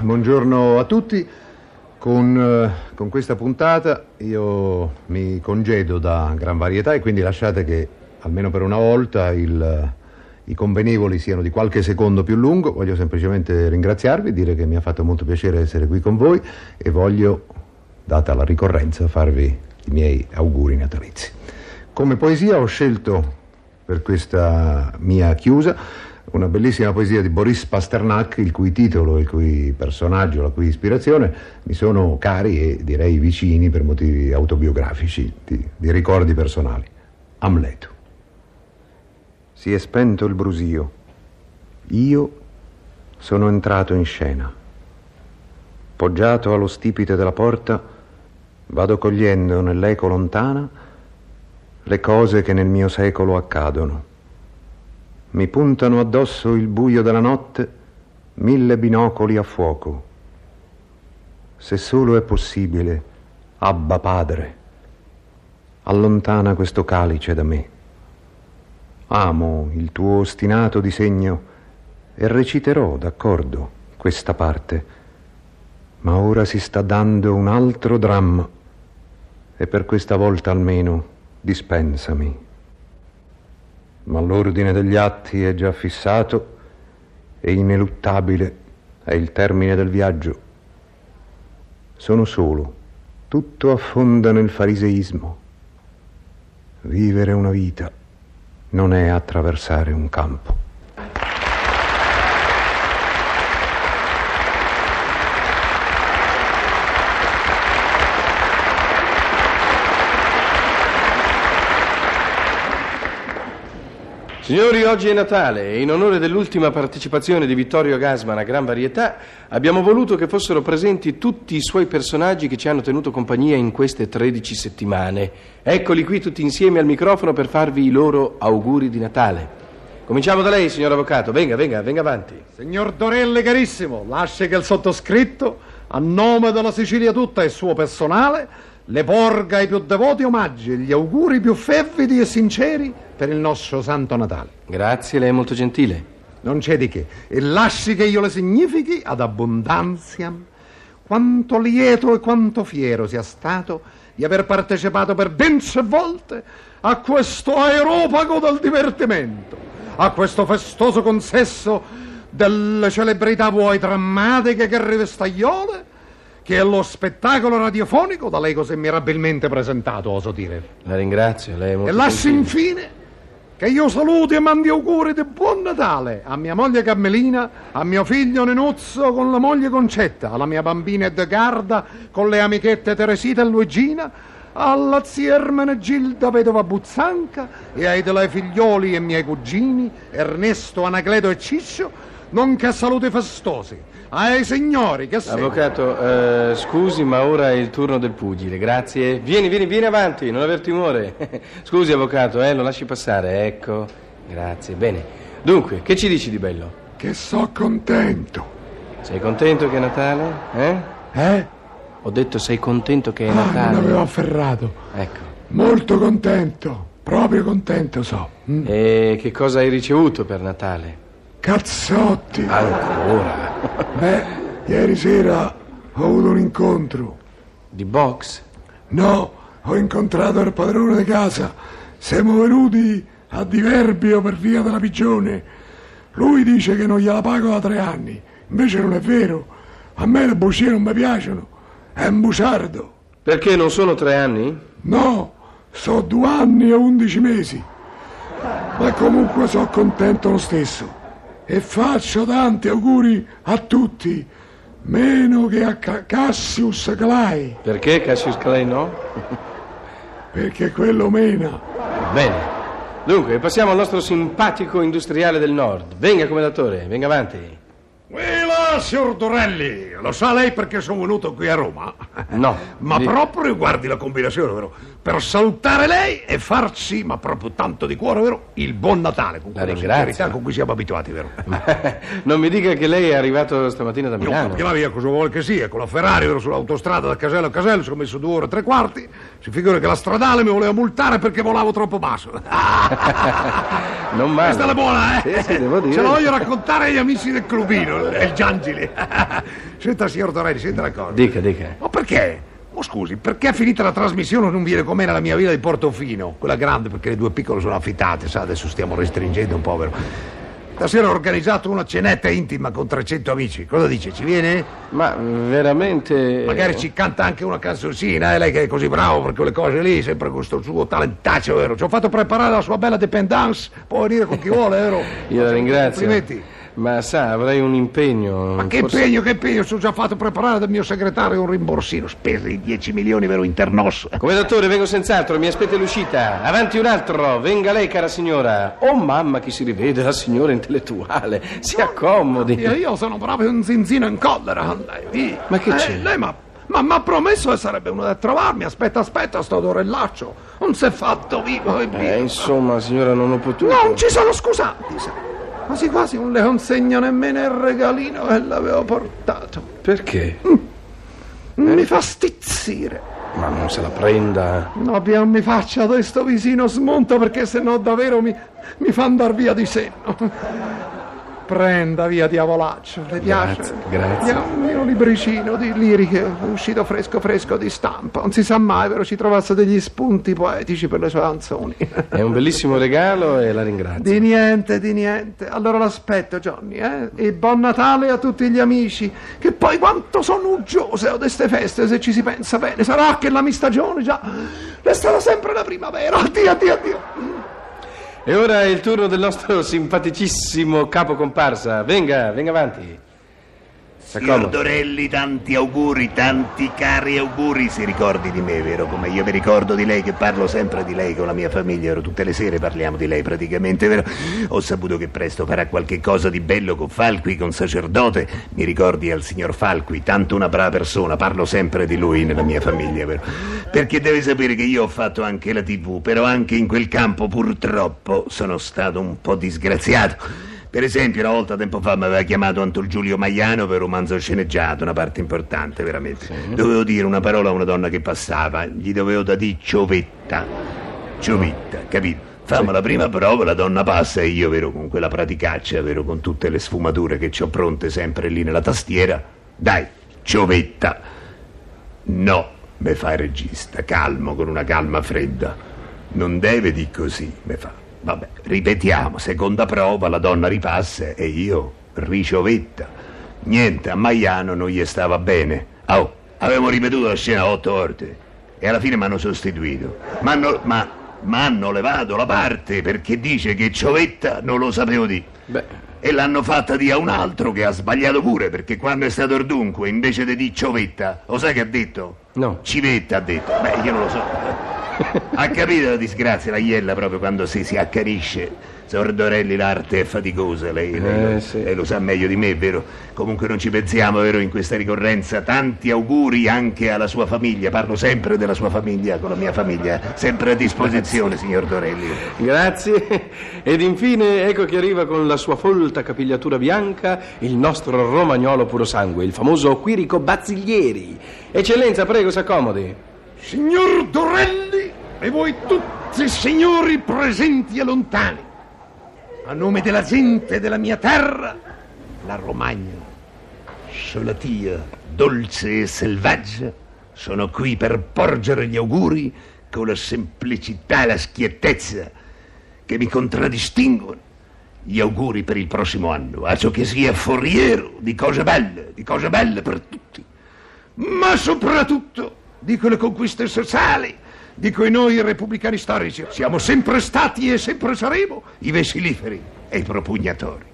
Buongiorno a tutti. Con questa puntata io mi congedo da Gran Varietà e quindi lasciate che almeno per una volta i convenevoli siano di qualche secondo più lungo. Voglio semplicemente ringraziarvi, dire che mi ha fatto molto piacere essere qui con voi e voglio, data la ricorrenza, farvi i miei auguri natalizi. Come poesia ho scelto per questa mia chiusa una bellissima poesia di Boris Pasternak, il cui titolo, il cui personaggio, la cui ispirazione mi sono cari e direi vicini per motivi autobiografici, di ricordi personali. Amleto. Si è spento il brusio. Io sono entrato in scena. Poggiato allo stipite della porta, vado cogliendo nell'eco lontana le cose che nel mio secolo accadono. Mi puntano addosso il buio della notte 1000 binocoli a fuoco. Se solo è possibile, Abba Padre, allontana questo calice da me. Amo il tuo ostinato disegno e reciterò, d'accordo, questa parte, ma ora si sta dando un altro dramma e per questa volta almeno dispensami. Ma l'ordine degli atti è già fissato e ineluttabile è il termine del viaggio. Sono solo, tutto affonda nel fariseismo. Vivere una vita non è attraversare un campo. Signori, oggi è Natale e in onore dell'ultima partecipazione di Vittorio Gassman a Gran Varietà abbiamo voluto che fossero presenti tutti i suoi personaggi che ci hanno tenuto compagnia in queste 13 settimane. Eccoli qui tutti insieme al microfono per farvi i loro auguri di Natale. Cominciamo da lei, signor Avvocato. Venga avanti. Signor Dorelle, carissimo, lasci che il sottoscritto, a nome della Sicilia tutta e suo personale, le porga i più devoti omaggi e gli auguri più fervidi e sinceri per il nostro Santo Natale. Grazie, lei è molto gentile. Non c'è di che. E lasci che io le significhi ad abbondanziam quanto lieto e quanto fiero sia stato di aver partecipato per ben 6 volte a questo aeropago del divertimento, a questo festoso consesso delle celebrità vuoi drammatiche che rivestagliole, che è lo spettacolo radiofonico da lei così mirabilmente presentato, oso dire. La ringrazio, lei è molto... E lasci infine che io saluti e mandi auguri di buon Natale a mia moglie Cammelina, a mio figlio Nenuzzo con la moglie Concetta, alla mia bambina Edgarda con le amichette Teresita e Luigina, alla zia Ermenegilda vedova Buzzanca e ai dei figlioli e miei cugini Ernesto, Anacleto e Ciccio, nonché saluti festosi ai signori che seguono. Avvocato, scusi, ma ora è il turno del pugile, grazie. Vieni avanti, non aver timore. Scusi, avvocato, lo lasci passare, ecco, grazie. Bene, dunque, che ci dici di bello? Che so contento. Sei contento che è Natale? Ho detto sei contento che è Natale. Non avevo afferrato. Ecco. Molto contento, proprio contento so. E che cosa hai ricevuto per Natale? Cazzotti! Ancora? Beh, ieri sera ho avuto un incontro. Di box? No, ho incontrato il padrone di casa. Siamo venuti a diverbio per via della pigione. Lui dice che non gliela pago da 3 anni. Invece non è vero. A me le bugie non mi piacciono. È un buciardo. Perché non sono 3 anni? No, sono 2 anni e 11 mesi. Ma comunque sono contento lo stesso. E faccio tanti auguri a tutti, meno che a Cassius Clay. Perché Cassius Clay no? Perché quello mena. Bene, Dunque, passiamo al nostro simpatico industriale del nord. Venga, commendatore, venga avanti. Quella, signor Dorelli, lo sa lei perché sono venuto qui a Roma? No. Proprio, guardi la combinazione, vero? Per salutare lei e farsi, ma proprio tanto di cuore, vero? Il buon Natale, con la sincerità con cui siamo abituati, vero? Non mi dica che lei è arrivato stamattina da Milano. No, ma via, cosa vuole che sia? Con la Ferrari ero sull'autostrada da casello a casello, ci ho messo 2 ore e 3/4. Si figura che la stradale mi voleva multare perché volavo troppo basso. Non male. Questa è la buona, eh? Sì, devo dire. Ce la voglio raccontare agli amici del clubino. È il Giangeli. Senta, signor Torelli, senta una cosa. Dica. Ma perché? Ma scusi, perché è finita la trasmissione non viene con me nella mia villa di Portofino? Quella grande, perché le 2 piccole sono affittate, sa, adesso stiamo restringendo un po', vero? Stasera ho organizzato una cenetta intima con 300 amici. Cosa dice, ci viene? Ma veramente... Magari ci canta anche una canzoncina, lei che è così bravo per quelle cose lì, sempre con sto suo talentaccio, vero? Ci ho fatto preparare la sua bella dépendance, può venire con chi vuole, vero? Io la ringrazio. Complimenti. Ma sa, avrei un impegno. Ma che forse... impegno? Sono già fatto preparare dal mio segretario un rimborsino. Spese di 10 milioni, vero, internos. Commendatore, vengo senz'altro, mi aspetti l'uscita. Avanti un altro, venga lei, cara signora. Oh mamma, chi si rivede, la signora intellettuale. Si accomodi. Io sono proprio un zinzino in collera. Ma che c'è? Lei mi ha promesso che sarebbe uno da trovarmi. Aspetta, sto dorellaccio. Non si è fatto vivo. Insomma, signora, non ho potuto. Non ci sono scusati, sa. Quasi non le consegno nemmeno il regalino che l'avevo portato. Perché? Mi fa stizzire. Ma non se la prenda. No, pian mi faccia questo visino smunto, perché sennò davvero mi fa andar via di senno. Prenda via, diavolaccio, le piace? Grazie. Un mio libricino di liriche, uscito fresco di stampa. Non si sa mai, vero, ci trovasse degli spunti poetici per le sue canzoni. È un bellissimo regalo e la ringrazio. Di niente. Allora l'aspetto, Johnny, eh? E buon Natale a tutti gli amici. Che poi quanto sono uggiose di queste feste, se ci si pensa bene. Sarà che la mi stagione già resterà sempre la primavera. Addio. E ora è il turno del nostro simpaticissimo capo comparsa. Venga avanti. Signor Dorelli, tanti cari auguri, si ricordi di me, vero? Come io mi ricordo di lei, che parlo sempre di lei con la mia famiglia, vero? Tutte le sere parliamo di lei praticamente, vero? Ho saputo che presto farà qualche cosa di bello con Falqui, con sacerdote. Mi ricordi al signor Falqui, tanto una brava persona, parlo sempre di lui nella mia famiglia, vero? Perché deve sapere che io ho fatto anche la TV, però anche in quel campo purtroppo sono stato un po' disgraziato. Per esempio, una volta tempo fa mi aveva chiamato Anton Giulio Maiano per un romanzo sceneggiato, una parte importante, veramente. Sì. Dovevo dire una parola a una donna che passava, gli dovevo da dire giovetta, capito? Fammo la prima prova, la donna passa e io, vero, con quella praticaccia, vero, con tutte le sfumature che ci ho pronte sempre lì nella tastiera. Dai, giovetta. No, me fa il regista, calmo, con una calma fredda. Non deve di così, me fa. Vabbè, ripetiamo, seconda prova, la donna ripassa e io, ricciovetta. Niente, a Maiano non gli stava bene. Oh, avevamo ripetuto la scena 8 volte e alla fine mi hanno sostituito. M'hanno levato la parte perché dice che ciovetta non lo sapevo di. Beh. E l'hanno fatta di a un altro che ha sbagliato pure, perché quando è stato dunque, invece di ciovetta, lo sai che ha detto? No. Civetta ha detto. Beh, io non lo so. Ha capito la disgrazia, la iella, proprio quando si accanisce. Sordorelli, l'arte è faticosa, lei lo sa meglio di me, vero? Comunque non ci pensiamo, vero, in questa ricorrenza. Tanti auguri anche alla sua famiglia, parlo sempre della sua famiglia, con la mia famiglia, sempre a disposizione, signor Dorelli. Grazie. Ed infine, ecco che arriva con la sua folta capigliatura bianca il nostro romagnolo puro sangue, il famoso Quirico Bazziglieri. Eccellenza, prego, s'accomodi. Signor Dorelli e voi tutti i signori presenti e lontani, a nome della gente della mia terra, la Romagna, solatia dolce e selvaggia, sono qui per porgere gli auguri con la semplicità e la schiettezza che mi contraddistinguono. Gli auguri per il prossimo anno, a ciò che sia foriero di cose belle per tutti, ma soprattutto di quelle conquiste sociali di cui noi repubblicani storici siamo sempre stati e sempre saremo i vessiliferi e i propugnatori.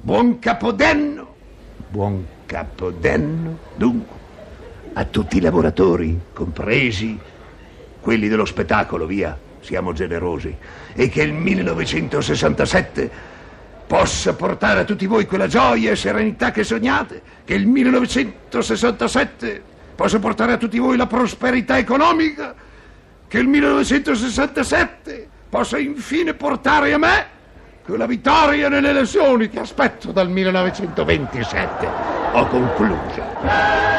Buon Capodanno dunque a tutti i lavoratori, compresi quelli dello spettacolo, via, siamo generosi, e che il 1967 possa portare a tutti voi quella gioia e serenità che sognate, che il 1967 possa portare a tutti voi la prosperità economica, che il 1967 possa infine portare a me quella vittoria nelle elezioni che aspetto dal 1927. Ho concluso.